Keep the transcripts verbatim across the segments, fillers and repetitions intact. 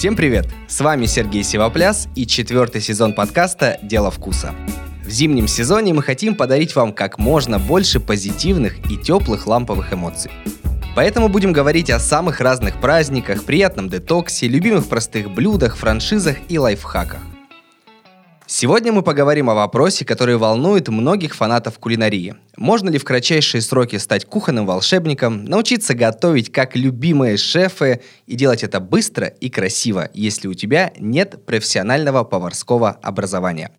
Всем привет! С вами Сергей Сивопляс и четвертый сезон подкаста «Дело вкуса». В зимнем сезоне мы хотим подарить вам как можно больше позитивных и теплых ламповых эмоций. Поэтому будем говорить о самых разных праздниках, приятном детоксе, любимых простых блюдах, франшизах и лайфхаках. Сегодня мы поговорим о вопросе, который волнует многих фанатов кулинарии. Можно ли в кратчайшие сроки стать кухонным волшебником, научиться готовить как любимые шефы и делать это быстро и красиво, если у тебя нет профессионального поварского образования?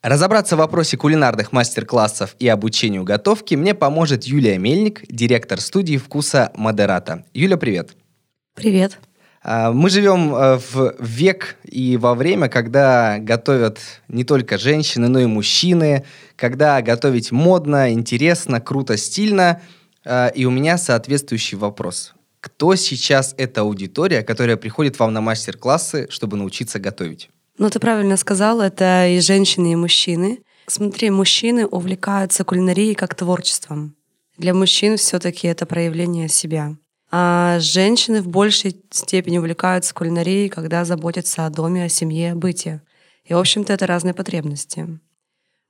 Разобраться в вопросе кулинарных мастер-классов и обучению готовке мне поможет Юлия Мельник, директор студии вкуса «Модерато». Юля, привет. Привет. Мы живем в век и во время, когда готовят не только женщины, но и мужчины, когда готовить модно, интересно, круто, стильно. И у меня соответствующий вопрос. Кто сейчас эта аудитория, которая приходит вам на мастер-классы, чтобы научиться готовить? Ну, ты правильно сказал, это и женщины, и мужчины. Смотри, мужчины увлекаются кулинарией как творчеством. Для мужчин все-таки это проявление себя. А женщины в большей степени увлекаются кулинарией, когда заботятся о доме, о семье, о быте. И, в общем-то, это разные потребности.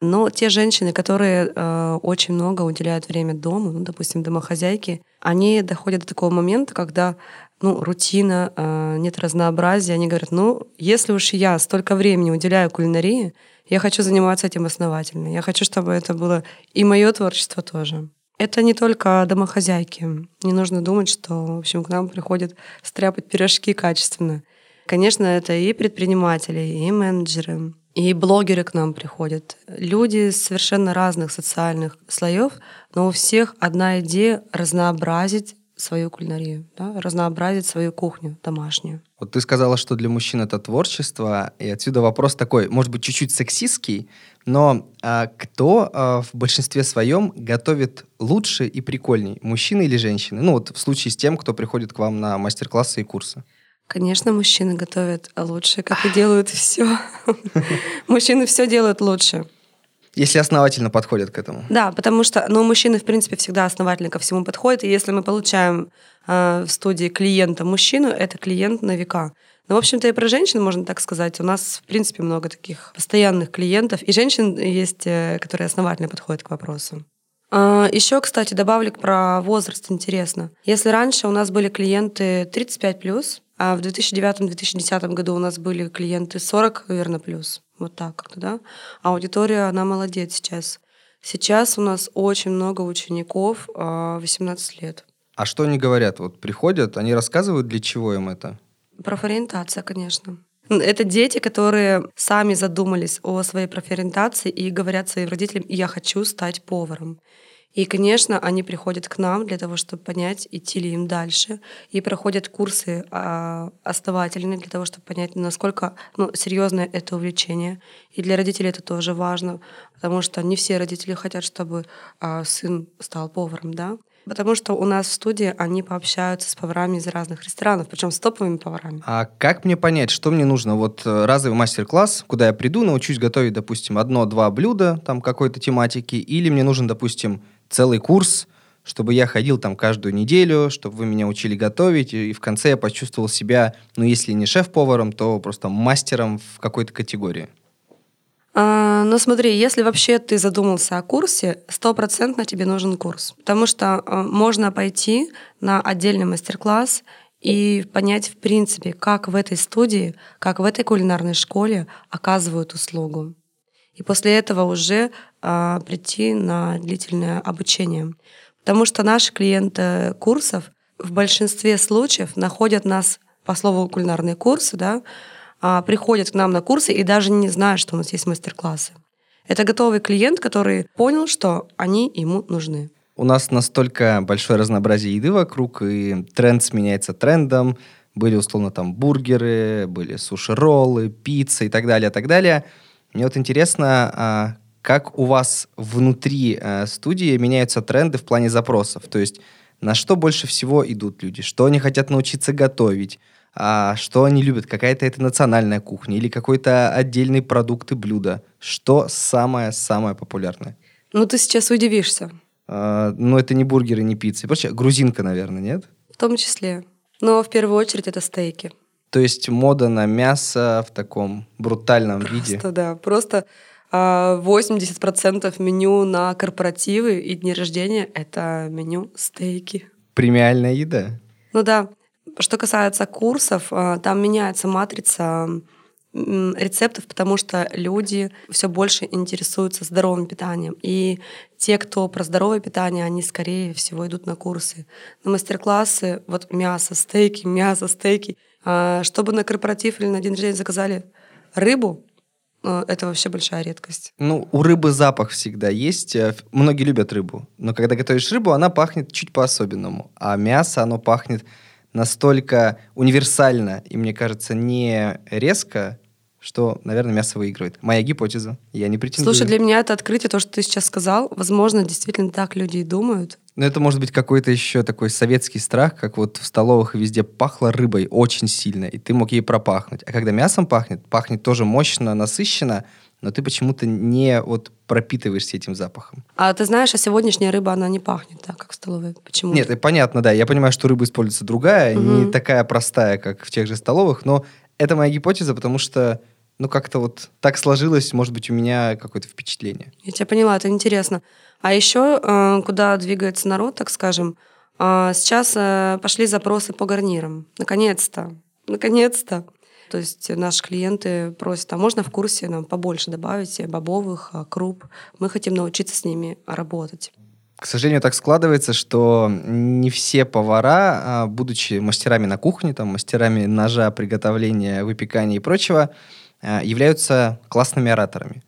Но те женщины, которые э, очень много уделяют время дому, ну, допустим, домохозяйки, они доходят до такого момента, когда ну, рутина, э, нет разнообразия. Они говорят, ну, если уж я столько времени уделяю кулинарии, я хочу заниматься этим основательно. Я хочу, чтобы это было и мое творчество тоже. Это не только домохозяйки. Не нужно думать, что, в общем, к нам приходят стряпать пирожки качественно. Конечно, это и предприниматели, и менеджеры, и блогеры к нам приходят. Люди совершенно разных социальных слоев, но у всех одна идея — разнообразить свою кулинарию, да, разнообразить свою кухню домашнюю. Вот ты сказала, что для мужчин это творчество, и отсюда вопрос такой, может быть, чуть-чуть сексистский, но а, кто а, в большинстве своем готовит лучше и прикольней, мужчины или женщины? Ну вот в случае с тем, кто приходит к вам на мастер-классы и курсы. Конечно, мужчины готовят лучше, как и делают все. Мужчины все делают лучше. Если основательно подходят к этому. Да, потому что ну, мужчины, в принципе, всегда основательно ко всему подходят. И если мы получаем э, в студии клиента мужчину, это клиент на века. Ну, в общем-то, и про женщин можно так сказать. У нас, в принципе, много таких постоянных клиентов. И женщин есть, э, которые основательно подходят к вопросу. Э, еще, кстати, добавлю про возраст, интересно. Если раньше у нас были клиенты тридцать пять плюс, а в две тысячи девятом - две тысячи десятом году у нас были клиенты сорок, наверное, плюс. Вот так как-то, да? А аудитория, она молодец сейчас. Сейчас у нас очень много учеников восемнадцать лет. А что они говорят? Вот приходят, они рассказывают, для чего им это? Профориентация, конечно. Это дети, которые сами задумались о своей профориентации и говорят своим родителям, я хочу стать поваром. И, конечно, они приходят к нам для того, чтобы понять, идти ли им дальше, и проходят курсы э, основательные для того, чтобы понять, насколько ну, серьезное это увлечение. И для родителей это тоже важно, потому что не все родители хотят, чтобы э, сын стал поваром, да? Потому что у нас в студии они пообщаются с поварами из разных ресторанов, причем с топовыми поварами. А как мне понять, что мне нужно? Вот разовый мастер-класс, куда я приду, научусь готовить, допустим, одно-два блюда там какой-то тематики, или мне нужен, допустим, целый курс, чтобы я ходил там каждую неделю, чтобы вы меня учили готовить, и в конце я почувствовал себя, ну, если не шеф-поваром, то просто мастером в какой-то категории. А, ну, смотри, если вообще ты задумался о курсе, стопроцентно тебе нужен курс, потому что а, можно пойти на отдельный мастер-класс и понять, в принципе, как в этой студии, как в этой кулинарной школе оказывают услугу. И после этого уже а, прийти на длительное обучение. Потому что наши клиенты курсов в большинстве случаев находят нас, по слову, кулинарные курсы, да, а, приходят к нам на курсы и даже не знают, что у нас есть мастер-классы. Это готовый клиент, который понял, что они ему нужны. У нас настолько большое разнообразие еды вокруг, и тренд сменяется трендом. Были, условно, там бургеры, были суши-роллы, пицца и так далее, так далее. Мне вот интересно, как у вас внутри студии меняются тренды в плане запросов? То есть на что больше всего идут люди? Что они хотят научиться готовить? Что они любят? Какая-то это национальная кухня или какой-то отдельный продукт и блюдо? Что самое-самое популярное? Ну, ты сейчас удивишься. А, ну, это не бургеры, не пиццы. Просто грузинка, наверное, нет? В том числе. Но в первую очередь это стейки. То есть мода на мясо в таком брутальном просто, виде. Просто, да. Просто восемьдесят процентов меню на корпоративы и дни рождения – это меню стейки. Премиальная еда. Ну да. Что касается курсов, там меняется матрица рецептов, потому что люди все больше интересуются здоровым питанием. И те, кто про здоровое питание, они, скорее всего, идут на курсы. На мастер-классы вот мясо, стейки, мясо, стейки. Чтобы на корпоратив или на день рождения заказали рыбу, это вообще большая редкость. Ну, у рыбы запах всегда есть. Многие любят рыбу. Но когда готовишь рыбу, она пахнет чуть по-особенному. А мясо, оно пахнет настолько универсально и, мне кажется, не резко, что, наверное, мясо выигрывает. Моя гипотеза. Я не претендую. Слушай, для меня это открытие, то, что ты сейчас сказал. Возможно, действительно так люди и думают. Но это может быть какой-то еще такой советский страх, как вот в столовых везде пахло рыбой очень сильно, и ты мог ей пропахнуть. А когда мясом пахнет, пахнет тоже мощно, насыщенно, но ты почему-то не вот пропитываешься этим запахом. А ты знаешь, а сегодняшняя рыба, она не пахнет так, как в столовой. Почему? Нет, понятно, да. Я понимаю, что рыба используется другая, угу. не такая простая, как в тех же столовых, но это моя гипотеза, потому что ну как-то вот так сложилось, может быть, у меня какое-то впечатление. Я тебя поняла, это интересно. А еще, куда двигается народ, так скажем, сейчас пошли запросы по гарнирам. Наконец-то, наконец-то. То есть наши клиенты просят, а можно в курсе нам побольше добавить бобовых, круп? Мы хотим научиться с ними работать. К сожалению, так складывается, что не все повара, будучи мастерами на кухне, там, мастерами ножа, приготовления, выпекания и прочего, являются классными ораторами.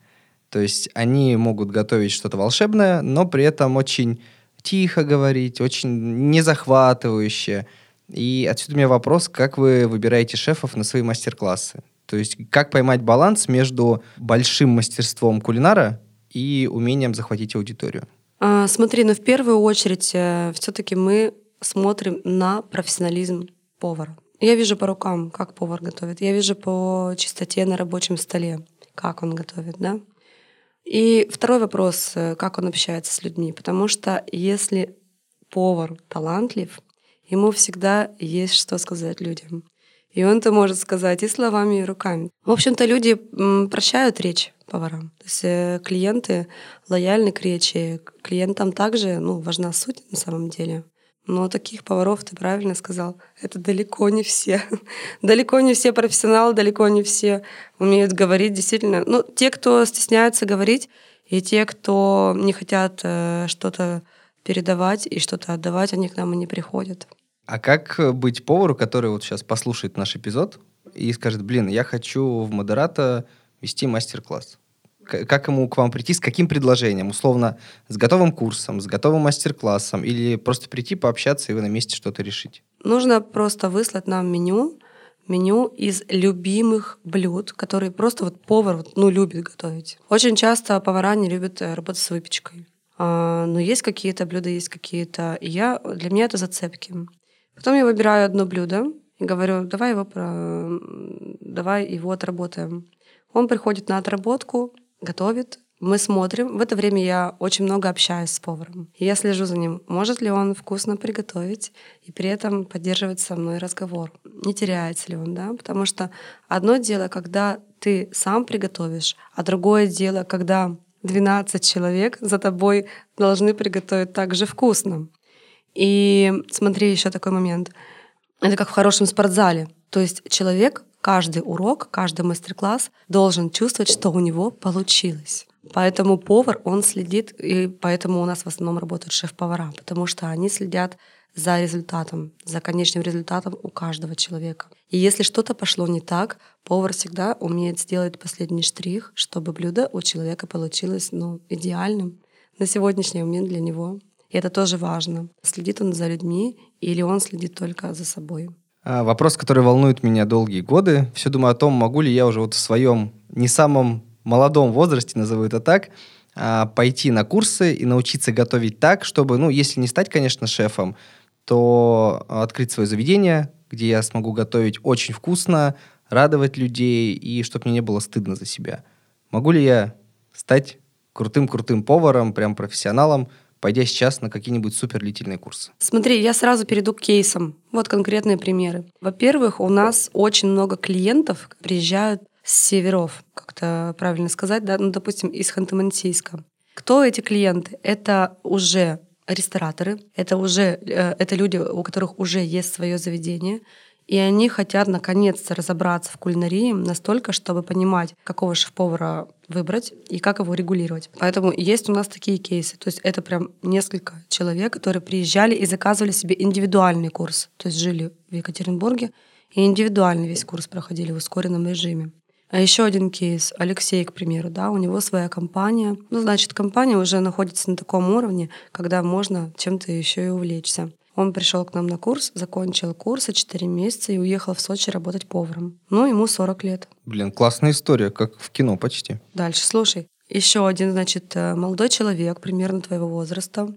То есть они могут готовить что-то волшебное, но при этом очень тихо говорить, очень незахватывающе. И отсюда у меня вопрос, как вы выбираете шефов на свои мастер-классы? То есть как поймать баланс между большим мастерством кулинара и умением захватить аудиторию? А, смотри, ну в первую очередь все-таки мы смотрим на профессионализм повара. Я вижу по рукам, как повар готовит. Я вижу по чистоте на рабочем столе, как он готовит, да? И второй вопрос, как он общается с людьми. Потому что если повар талантлив, ему всегда есть что сказать людям. И он-то может сказать и словами, и руками. В общем-то, люди прощают речь поварам. То есть клиенты лояльны к речи. Клиентам также ну, важна суть на самом деле. Но таких поваров, ты правильно сказал, это далеко не все. Далеко не все профессионалы, далеко не все умеют говорить, действительно. Ну, те, кто стесняются говорить, и те, кто не хотят э, что-то передавать и что-то отдавать, они к нам и не приходят. А как быть повару, который вот сейчас послушает наш эпизод и скажет, блин, я хочу в Модерато вести мастер-класс? Как ему к вам прийти, с каким предложением? Условно, с готовым курсом, с готовым мастер-классом? Или просто прийти, пообщаться, и вы на месте что-то решите? Нужно просто выслать нам меню, меню из любимых блюд, которые просто вот повар ну, любит готовить. Очень часто повара не любят работать с выпечкой. А, но есть какие-то блюда, есть какие-то. И я, для меня это зацепки. Потом я выбираю одно блюдо и говорю, давай его, про... давай его отработаем. Он приходит на отработку, готовит, мы смотрим. В это время я очень много общаюсь с поваром. И я слежу за ним, может ли он вкусно приготовить и при этом поддерживать со мной разговор. Не теряется ли он, да? Потому что одно дело, когда ты сам приготовишь, а другое дело, когда двенадцать человек за тобой должны приготовить так же вкусно. И смотри, еще такой момент. Это как в хорошем спортзале. То есть человек каждый урок, каждый мастер-класс должен чувствовать, что у него получилось. Поэтому повар, он следит, и поэтому у нас в основном работают шеф-повара, потому что они следят за результатом, за конечным результатом у каждого человека. И если что-то пошло не так, повар всегда умеет сделать последний штрих, чтобы блюдо у человека получилось ну, идеальным на сегодняшний момент для него. И это тоже важно. Следит он за людьми или он следит только за собой? Вопрос, который волнует меня долгие годы. Все думаю о том, могу ли я уже вот в своем не самом молодом возрасте, назову это так, пойти на курсы и научиться готовить так, чтобы, ну, если не стать, конечно, шефом, то открыть свое заведение, где я смогу готовить очень вкусно, радовать людей, и чтобы мне не было стыдно за себя. Могу ли я стать крутым-крутым поваром, прям профессионалом, пойдя сейчас на какие-нибудь суперлетильные курсы? Смотри, я сразу перейду к кейсам. Вот конкретные примеры. Во-первых, у нас очень много клиентов приезжают с северов, как-то правильно сказать, да, ну, допустим, из Ханты-Мансийска. Кто эти клиенты? Это уже рестораторы, это уже это люди, у которых уже есть свое заведение, и они хотят наконец-то разобраться в кулинарии настолько, чтобы понимать, какого шеф-повара выбрать и как его регулировать. Поэтому есть у нас такие кейсы. То есть это прям несколько человек, которые приезжали и заказывали себе индивидуальный курс. То есть жили в Екатеринбурге и индивидуально весь курс проходили в ускоренном режиме. А еще один кейс. Алексей, к примеру, да, у него своя компания. Ну, значит, компания уже находится на таком уровне, когда можно чем-то еще и увлечься. Он пришел к нам на курс, закончил курсы четыре месяца и уехал в Сочи работать поваром. Ну, ему сорок лет. Блин, классная история, как в кино почти. Дальше, слушай. Еще один, значит, молодой человек, примерно твоего возраста.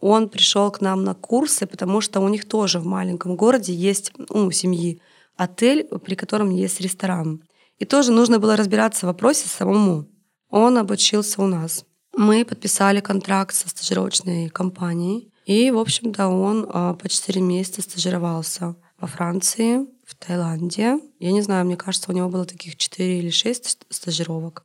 Он пришел к нам на курсы, потому что у них тоже в маленьком городе есть, ну, у семьи отель, при котором есть ресторан. И тоже нужно было разбираться в вопросе самому. Он обучился у нас. Мы подписали контракт со стажировочной компанией. И, в общем-то, он по четыре месяца стажировался во Франции, в Таиланде. Я не знаю, мне кажется, у него было таких четыре или шесть стажировок.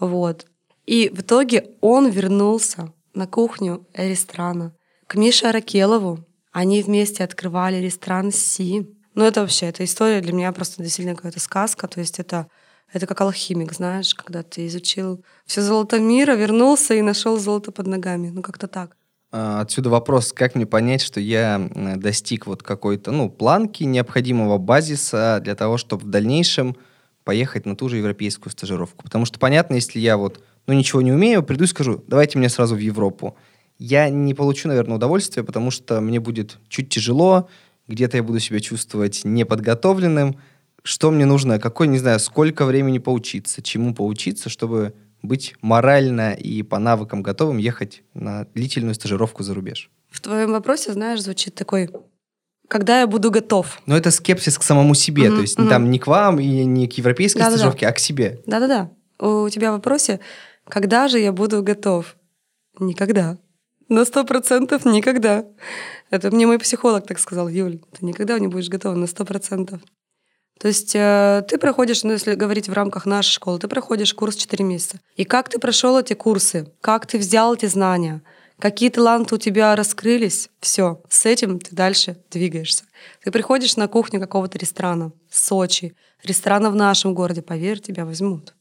Вот. И в итоге он вернулся на кухню ресторана к Мише Аракелову. Они вместе открывали ресторан «Си». Ну, это вообще, эта история для меня просто действительно какая-то сказка. То есть это, это как алхимик, знаешь, когда ты изучил все золото мира, вернулся и нашел золото под ногами. Ну, как-то так. Отсюда вопрос, как мне понять, что я достиг вот какой-то, ну, планки необходимого базиса для того, чтобы в дальнейшем поехать на ту же европейскую стажировку. Потому что, понятно, если я вот, ну, ничего не умею, приду и скажу, давайте мне сразу в Европу. Я не получу, наверное, удовольствия, потому что мне будет чуть тяжело, где-то я буду себя чувствовать неподготовленным. Что мне нужно? Какой, не знаю, сколько времени поучиться? Чему поучиться, чтобы быть морально и по навыкам готовым ехать на длительную стажировку за рубеж? В твоем вопросе, знаешь, звучит такой: когда я буду готов? Но это скепсис к самому себе, mm-hmm, то есть mm-hmm. там не к вам и не к европейской да, стажировке, да, да. а к себе. Да-да-да. У тебя в вопросе, когда же я буду готов? Никогда. На сто процентов никогда. Это мне мой психолог так сказал: Юль, ты никогда не будешь готова на сто процентов. То есть ты проходишь, ну, если говорить в рамках нашей школы, ты проходишь курс четыре месяца. И как ты прошел эти курсы? Как ты взял эти знания? Какие таланты у тебя раскрылись? Все, с этим ты дальше двигаешься. Ты приходишь на кухню какого-то ресторана в Сочи, ресторана в нашем городе, поверь, тебя возьмут.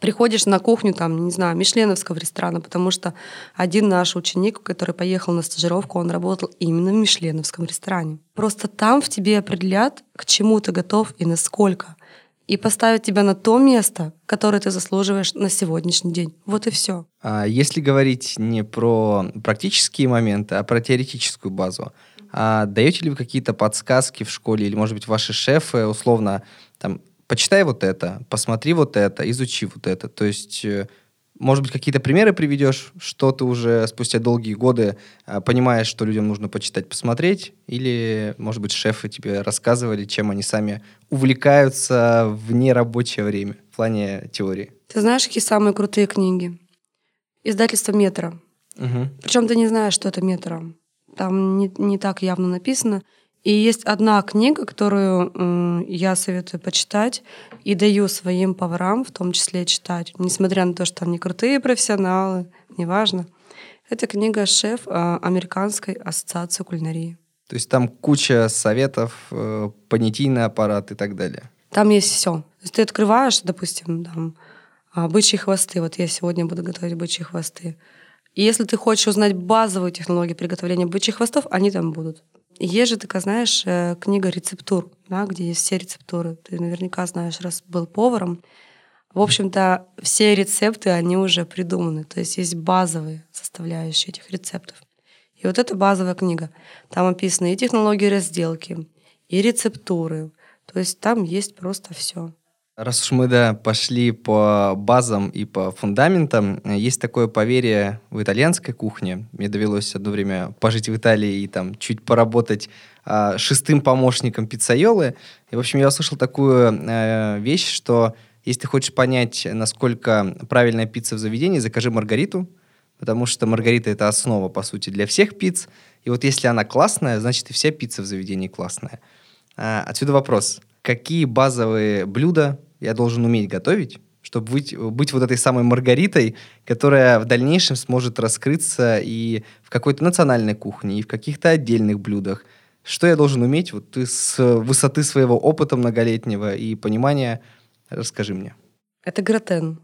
Приходишь на кухню, там, не знаю, мишленовского ресторана, потому что один наш ученик, который поехал на стажировку, он работал именно в мишленовском ресторане. Просто там в тебе определят, к чему ты готов и насколько, и поставят тебя на то место, которое ты заслуживаешь на сегодняшний день. Вот и все. А если говорить не про практические моменты, а про теоретическую базу, а даете ли вы какие-то подсказки в школе или, может быть, ваши шефы, условно, там, почитай вот это, посмотри вот это, изучи вот это. То есть, может быть, какие-то примеры приведешь, что ты уже спустя долгие годы понимаешь, что людям нужно почитать, посмотреть? Или, может быть, шефы тебе рассказывали, чем они сами увлекаются в нерабочее время в плане теории? Ты знаешь, какие самые крутые книги? Издательство «Метро». Угу. Причем ты не знаешь, что это «Метро». Там не, не так явно написано. И есть одна книга, которую м, я советую почитать и даю своим поварам, в том числе, читать, несмотря на то, что они крутые профессионалы, неважно. Это книга «Шеф» Американской ассоциации кулинарии. То есть там куча советов, понятийный аппарат и так далее? Там есть все. Если ты открываешь, допустим, там, бычьи хвосты, вот я сегодня буду готовить бычьи хвосты, и если ты хочешь узнать базовую технологию приготовления бычьих хвостов, они там будут. Есть же, ты знаешь, книга «Рецептур», да, где есть все рецептуры. Ты наверняка знаешь, раз был поваром. В общем-то, все рецепты, они уже придуманы. То есть есть базовые составляющие этих рецептов. И вот это базовая книга. Там описаны и технологии разделки, и рецептуры. То есть там есть просто все. Раз уж мы, да, пошли по базам и по фундаментам, есть такое поверье в итальянской кухне. Мне довелось одно время пожить в Италии и там чуть поработать а, шестым помощником пиццайолы. И, в общем, я услышал такую э, вещь, что если ты хочешь понять, насколько правильная пицца в заведении, закажи маргариту. потому что маргарита – это основа, по сути, для всех пицц. И вот если она классная, значит и вся пицца в заведении классная. А, отсюда вопрос. Какие базовые блюда я должен уметь готовить, чтобы быть, быть вот этой самой маргаритой, которая в дальнейшем сможет раскрыться и в какой-то национальной кухне, и в каких-то отдельных блюдах? Что я должен уметь? Вот ты с высоты своего опыта многолетнего и понимания расскажи мне. Это гратен.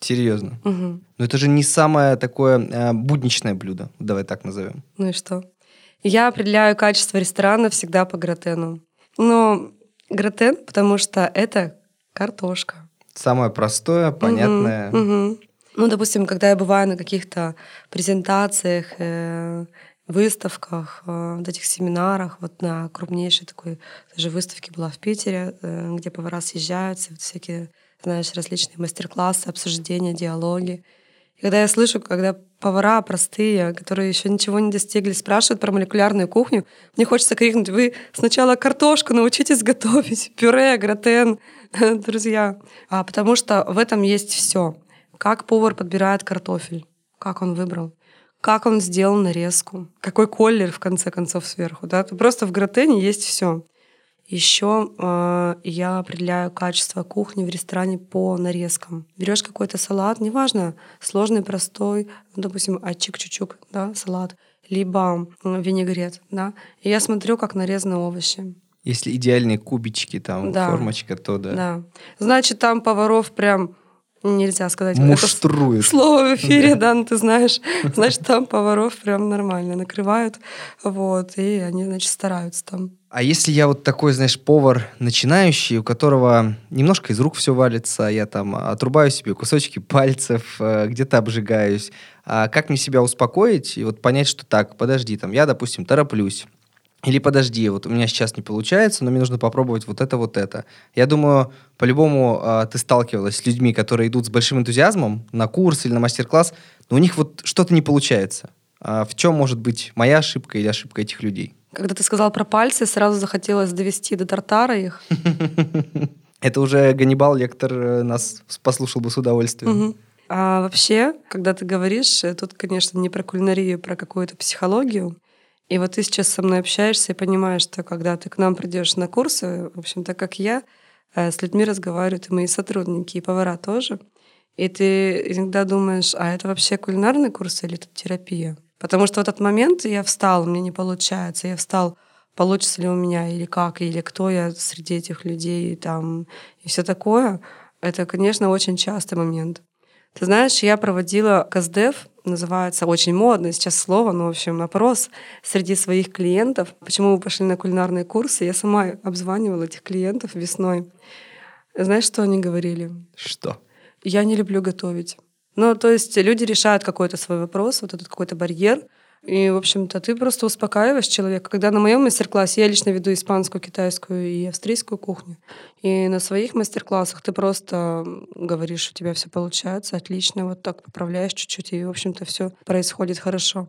Серьезно? Угу. Но это же не самое такое э, будничное блюдо, давай так назовем. Ну и что? Я определяю качество ресторана всегда по гратену. Но гратен, потому что это картошка. Самое простое, понятное. Угу, угу. Ну, допустим, когда я бываю на каких-то презентациях, э, выставках, э, вот этих семинарах, вот на крупнейшей такой даже выставке была в Питере, э, где повара съезжаются, вот всякие... знаешь, различные мастер-классы, обсуждения, диалоги. И когда я слышу, когда повара простые, которые еще ничего не достигли, спрашивают про молекулярную кухню, мне хочется крикнуть: вы сначала картошку научитесь готовить, пюре, гратен, друзья. А, потому что в этом есть все. Как повар подбирает картофель, как он выбрал, как он сделал нарезку, какой колер, в конце концов, сверху. Да? Просто в гратене есть все. Еще э, я определяю качество кухни в ресторане по нарезкам. Берешь какой-то салат, неважно, сложный, простой, ну, допустим, ачик-чучук, да, салат, либо э, винегрет, да. И я смотрю, как нарезаны овощи. Если идеальные кубички, там, да. Формочка, то да. Да. Значит, там поваров прям нельзя сказать. Муштрует. Слово в эфире, да, ну ты знаешь. Значит, там поваров прям нормально накрывают, вот, и они, значит, стараются там. А если я вот такой, знаешь, повар начинающий, у которого немножко из рук все валится, я там отрубаю себе кусочки пальцев, где-то обжигаюсь, а как мне себя успокоить и вот понять, что так, подожди, там, я, допустим, тороплюсь, или подожди, вот у меня сейчас не получается, но мне нужно попробовать вот это, вот это. Я думаю, по-любому ты сталкивалась с людьми, которые идут с большим энтузиазмом на курс или на мастер-класс, но у них вот что-то не получается. В чем может быть моя ошибка или ошибка этих людей? Когда ты сказал про пальцы, сразу захотелось довести до тартара их. Это уже Ганнибал Лектор нас послушал бы с удовольствием. А вообще, когда ты говоришь, тут, конечно, не про кулинарию, про какую-то психологию. И вот ты сейчас со мной общаешься и понимаешь, что когда ты к нам придешь на курсы, в общем, так как я, с людьми разговаривают и мои сотрудники, и повара тоже, и ты иногда думаешь, а это вообще кулинарный курс или это терапия? Потому что в этот момент я встал, мне не получается. Я встал, получится ли у меня, или как, или кто я среди этих людей, там, и все такое. Это, конечно, очень частый момент. Ты знаешь, я проводила КСДФ, называется, очень модное сейчас слово, но, в общем, опрос среди своих клиентов. Почему вы пошли на кулинарные курсы? Я сама обзванивала этих клиентов весной. Знаешь, что они говорили? Что? Я не люблю готовить. Ну, то есть люди решают какой-то свой вопрос, вот этот какой-то барьер. И, в общем-то, ты просто успокаиваешь человека. Когда на моем мастер-классе я лично веду испанскую, китайскую и австрийскую кухню, и на своих мастер-классах ты просто говоришь, у тебя все получается, отлично, вот так поправляешь чуть-чуть, и, в общем-то, все происходит хорошо.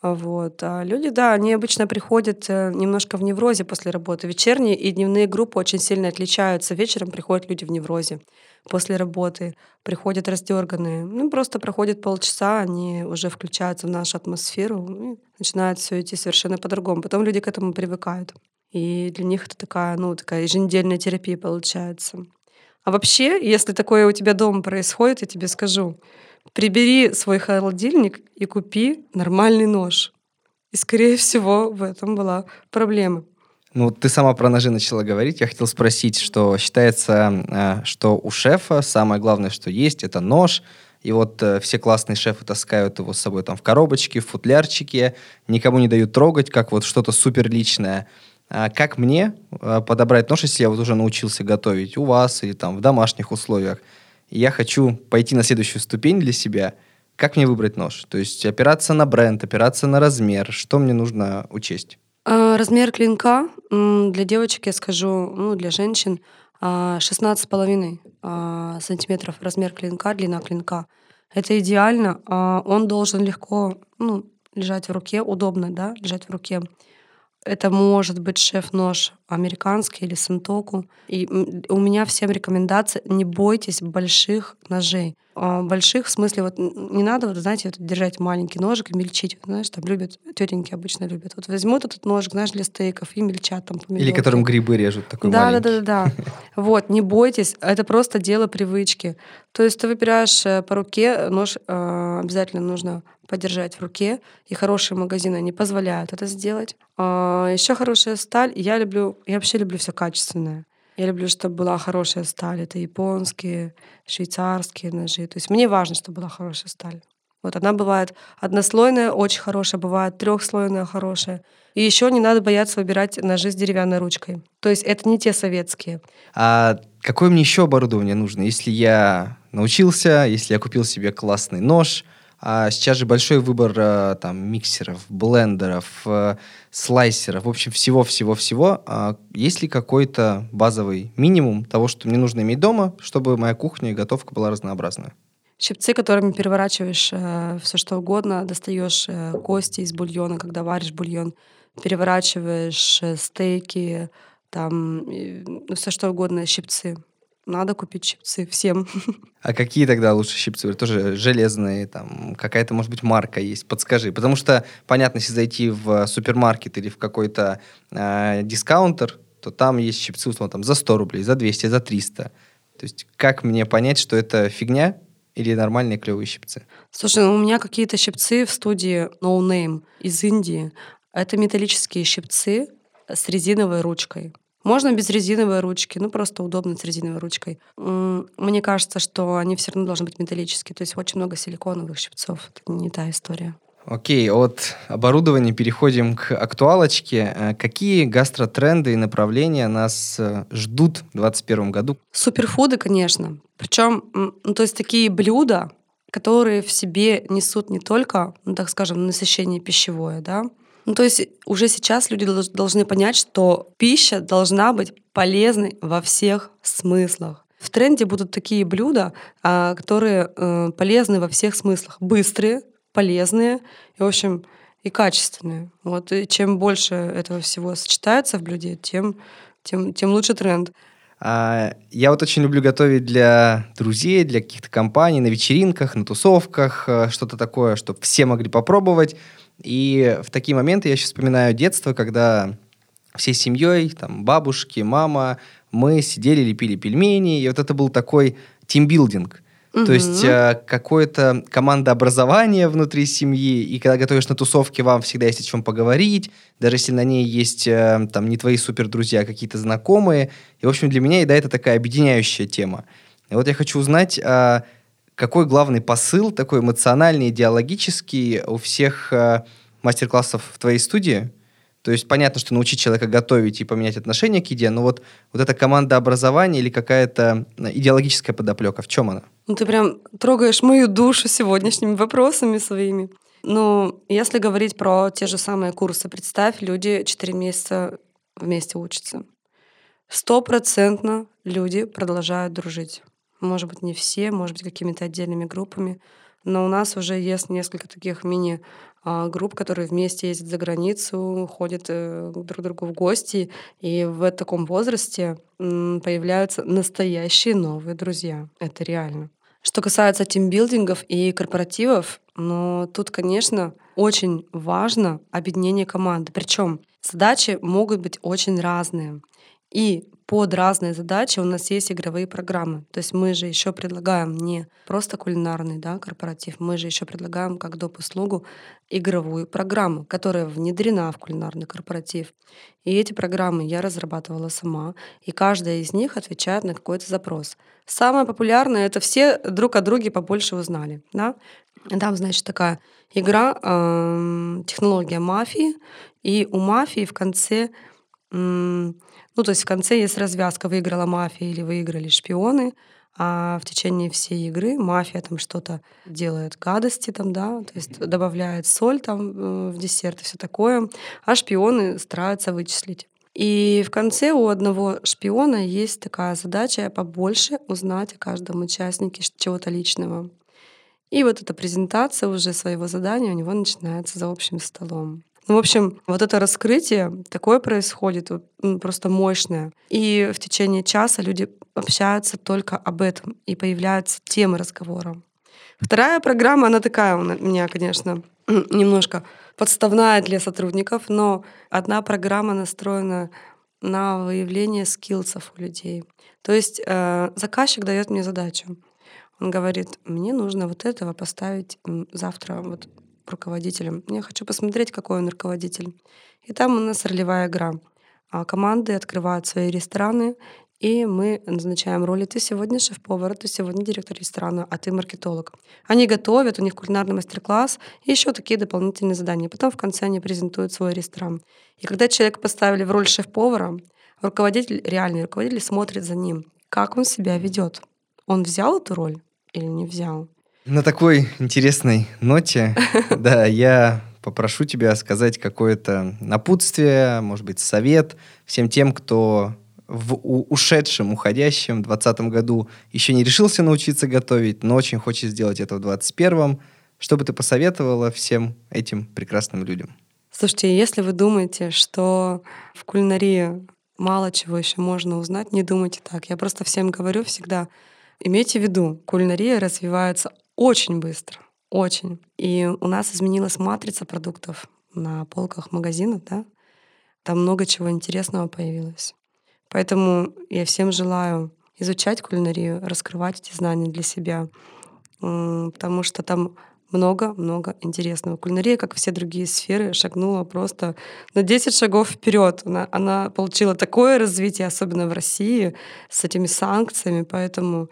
Вот. А люди, да, они обычно приходят немножко в неврозе после работы. Вечерние и дневные группы очень сильно отличаются. Вечером приходят люди в неврозе после работы, приходят раздерганные. Ну, просто проходит полчаса, они уже включаются в нашу атмосферу, и начинает все идти совершенно по-другому. Потом люди к этому привыкают. И для них это такая, ну, такая еженедельная терапия получается. А вообще, если такое у тебя дома происходит, я тебе скажу, прибери свой холодильник и купи нормальный нож. И, скорее всего, в этом была проблема. Ну, ты сама про ножи начала говорить. Я хотел спросить, что считается, что у шефа самое главное, что есть, это нож. И вот все классные шефы таскают его с собой там в коробочке, в футлярчике, никому не дают трогать, как вот что-то суперличное. Как мне подобрать нож, если я вот уже научился готовить у вас или там в домашних условиях? Я хочу пойти на следующую ступень для себя. Как мне выбрать нож? То есть опираться на бренд, опираться на размер. Что мне нужно учесть? Размер клинка для девочек, я скажу, ну, для женщин шестнадцать целых пять десятых сантиметров размер клинка, длина клинка. Это идеально. Он должен легко, ну, лежать в руке, удобно, да, лежать в руке. Это может быть шеф-нож американский или сантоку. И у меня всем рекомендация: не бойтесь больших ножей. Больших, в смысле, вот не надо, вот, знаете, вот, держать маленький ножик и мельчить. Знаешь, там любят, тетеньки обычно любят. Вот возьмут этот ножик, знаешь, для стейков и мельчат там помидорки. Или которым грибы режут, такой да, маленький. Да-да-да. Вот, не бойтесь, это просто дело привычки. То есть ты выбираешь по руке, нож обязательно нужно подержать в руке, и хорошие магазины не позволяют это сделать. Еще хорошая сталь. Я люблю, я вообще люблю все качественное. Я люблю, чтобы была хорошая сталь. Это японские, швейцарские ножи. То есть мне важно, чтобы была хорошая сталь. Вот она бывает однослойная, очень хорошая, бывает трехслойная, хорошая. И еще не надо бояться выбирать ножи с деревянной ручкой. То есть это не те советские. А какое мне еще оборудование нужно? Если я научился, если я купил себе классный нож, а сейчас же большой выбор там, миксеров, блендеров, слайсеров, в общем, всего-всего-всего. Есть ли какой-то базовый минимум того, что мне нужно иметь дома, чтобы моя кухня и готовка была разнообразная? Щипцы, которыми переворачиваешь э, все что угодно, достаешь э, кости из бульона, когда варишь бульон, переворачиваешь э, стейки, там, э, ну, все что угодно, щипцы. Надо купить щипцы всем. А какие тогда лучше щипцы? Тоже железные, там какая-то, может быть, марка есть? Подскажи. Потому что, понятно, если зайти в супермаркет или в какой-то э, дискаунтер, то там есть щипцы, условно, там, за сто рублей, за двести, за триста. То есть как мне понять, что это фигня или нормальные клевые щипцы? Слушай, ну, у меня какие-то щипцы в студии No Name из Индии. Это металлические щипцы с резиновой ручкой. Можно без резиновой ручки, ну просто удобно с резиновой ручкой. Мне кажется, что они все равно должны быть металлические, то есть очень много силиконовых щипцов. Это не та история. Окей, от оборудования переходим к актуалочке. Какие гастротренды и направления нас ждут в двадцать первом году? Суперфуды, конечно. Причем, ну, то есть такие блюда, которые в себе несут не только, ну, так скажем, насыщение пищевое, да, ну, то есть уже сейчас люди должны понять, что пища должна быть полезной во всех смыслах. В тренде будут такие блюда, которые полезны во всех смыслах. Быстрые, полезные и, в общем, и качественные. Вот. И чем больше этого всего сочетается в блюде, тем, тем, тем лучше тренд. Я вот очень люблю готовить для друзей, для каких-то компаний, на вечеринках, на тусовках, что-то такое, чтобы все могли попробовать. И в такие моменты я еще вспоминаю детство, когда всей семьей, там, бабушки, мама, мы сидели, лепили пельмени, и вот это был такой тимбилдинг. Mm-hmm. То есть э, какое-то командообразование внутри семьи, и когда готовишь на тусовке, вам всегда есть о чем поговорить, даже если на ней есть э, там, не твои супердрузья, а какие-то знакомые. И, в общем, для меня еда – это такая объединяющая тема. И вот я хочу узнать, э, какой главный посыл, такой эмоциональный, идеологический у всех э, мастер-классов в твоей студии? То есть понятно, что научить человека готовить и поменять отношение к еде, но вот, вот это командообразование или какая-то идеологическая подоплека, в чем она? Ну, ты прям трогаешь мою душу сегодняшними вопросами своими. Ну, если говорить про те же самые курсы, представь, люди четыре месяца вместе учатся. Стопроцентно люди продолжают дружить. Может быть, не все, может быть, какими-то отдельными группами. Но у нас уже есть несколько таких мини-групп, которые вместе ездят за границу, ходят друг к другу в гости, и в таком возрасте появляются настоящие новые друзья. Это реально. Что касается тимбилдингов и корпоративов, ну, тут, конечно, очень важно объединение команды. Причем задачи могут быть очень разные. И под разные задачи у нас есть игровые программы. То есть мы же еще предлагаем не просто кулинарный, да, корпоратив, мы же еще предлагаем как доп. Услугу игровую программу, которая внедрена в кулинарный корпоратив. И эти программы я разрабатывала сама, и каждая из них отвечает на какой-то запрос. Самое популярное — это все друг о друге побольше узнали. Да? Там, значит, такая игра, э, технология мафии, и у мафии в конце... Э, Ну, то есть в конце есть развязка, выиграла мафия или выиграли шпионы, а в течение всей игры мафия там что-то делает, гадости там, да, то есть добавляет соль там в десерт и все такое, а шпионы стараются вычислить. И в конце у одного шпиона есть такая задача побольше узнать о каждом участнике чего-то личного. И вот эта презентация уже своего задания у него начинается за общим столом. Ну, в общем, вот это раскрытие такое происходит, просто мощное. И в течение часа люди общаются только об этом, и появляются темы разговора. Вторая программа, она такая у меня, конечно, немножко подставная для сотрудников, но одна программа настроена на выявление скиллсов у людей. То есть э, заказчик дает мне задачу. Он говорит, мне нужно вот этого поставить завтра вот руководителем. Я хочу посмотреть, какой он руководитель. И там у нас ролевая игра. Команды открывают свои рестораны, и мы назначаем роли. Ты сегодня шеф-повар, ты сегодня директор ресторана, а ты маркетолог. Они готовят, у них кулинарный мастер-класс и еще такие дополнительные задания. Потом в конце они презентуют свой ресторан. И когда человека поставили в роль шеф-повара, руководитель, реальный руководитель смотрит за ним, как он себя ведет. Он взял эту роль или не взял? На такой интересной ноте, да, я попрошу тебя сказать какое-то напутствие, может быть, совет всем тем, кто в ушедшем, уходящем двадцатом году еще не решился научиться готовить, но очень хочет сделать это в двадцать первом. Что бы ты посоветовала всем этим прекрасным людям? Слушайте, если вы думаете, что в кулинарии мало чего еще можно узнать, не думайте так. Я просто всем говорю всегда, имейте в виду, кулинария развивается очень быстро, очень. И у нас изменилась матрица продуктов на полках магазинов, да? Там много чего интересного появилось. Поэтому я всем желаю изучать кулинарию, раскрывать эти знания для себя, потому что там много-много интересного. Кулинария, как и все другие сферы, шагнула просто на десять шагов вперед. Она, она получила такое развитие, особенно в России, с этими санкциями. Поэтому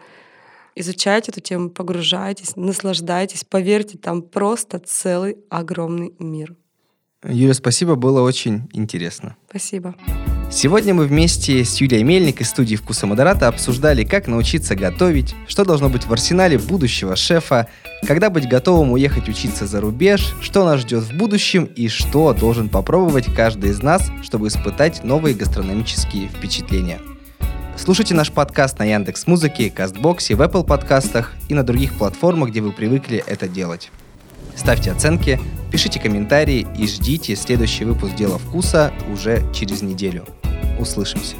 изучайте эту тему, погружайтесь, наслаждайтесь. Поверьте, там просто целый огромный мир. Юля, спасибо, было очень интересно. Спасибо. Сегодня мы вместе с Юлией Мельник из студии «Вкуса Модерато» обсуждали, как научиться готовить, что должно быть в арсенале будущего шефа, когда быть готовым уехать учиться за рубеж, что нас ждет в будущем и что должен попробовать каждый из нас, чтобы испытать новые гастрономические впечатления. Слушайте наш подкаст на Яндекс.Музыке, Кастбоксе, в Apple подкастах и на других платформах, где вы привыкли это делать. Ставьте оценки, пишите комментарии и ждите следующий выпуск «Дела вкуса» уже через неделю. Услышимся.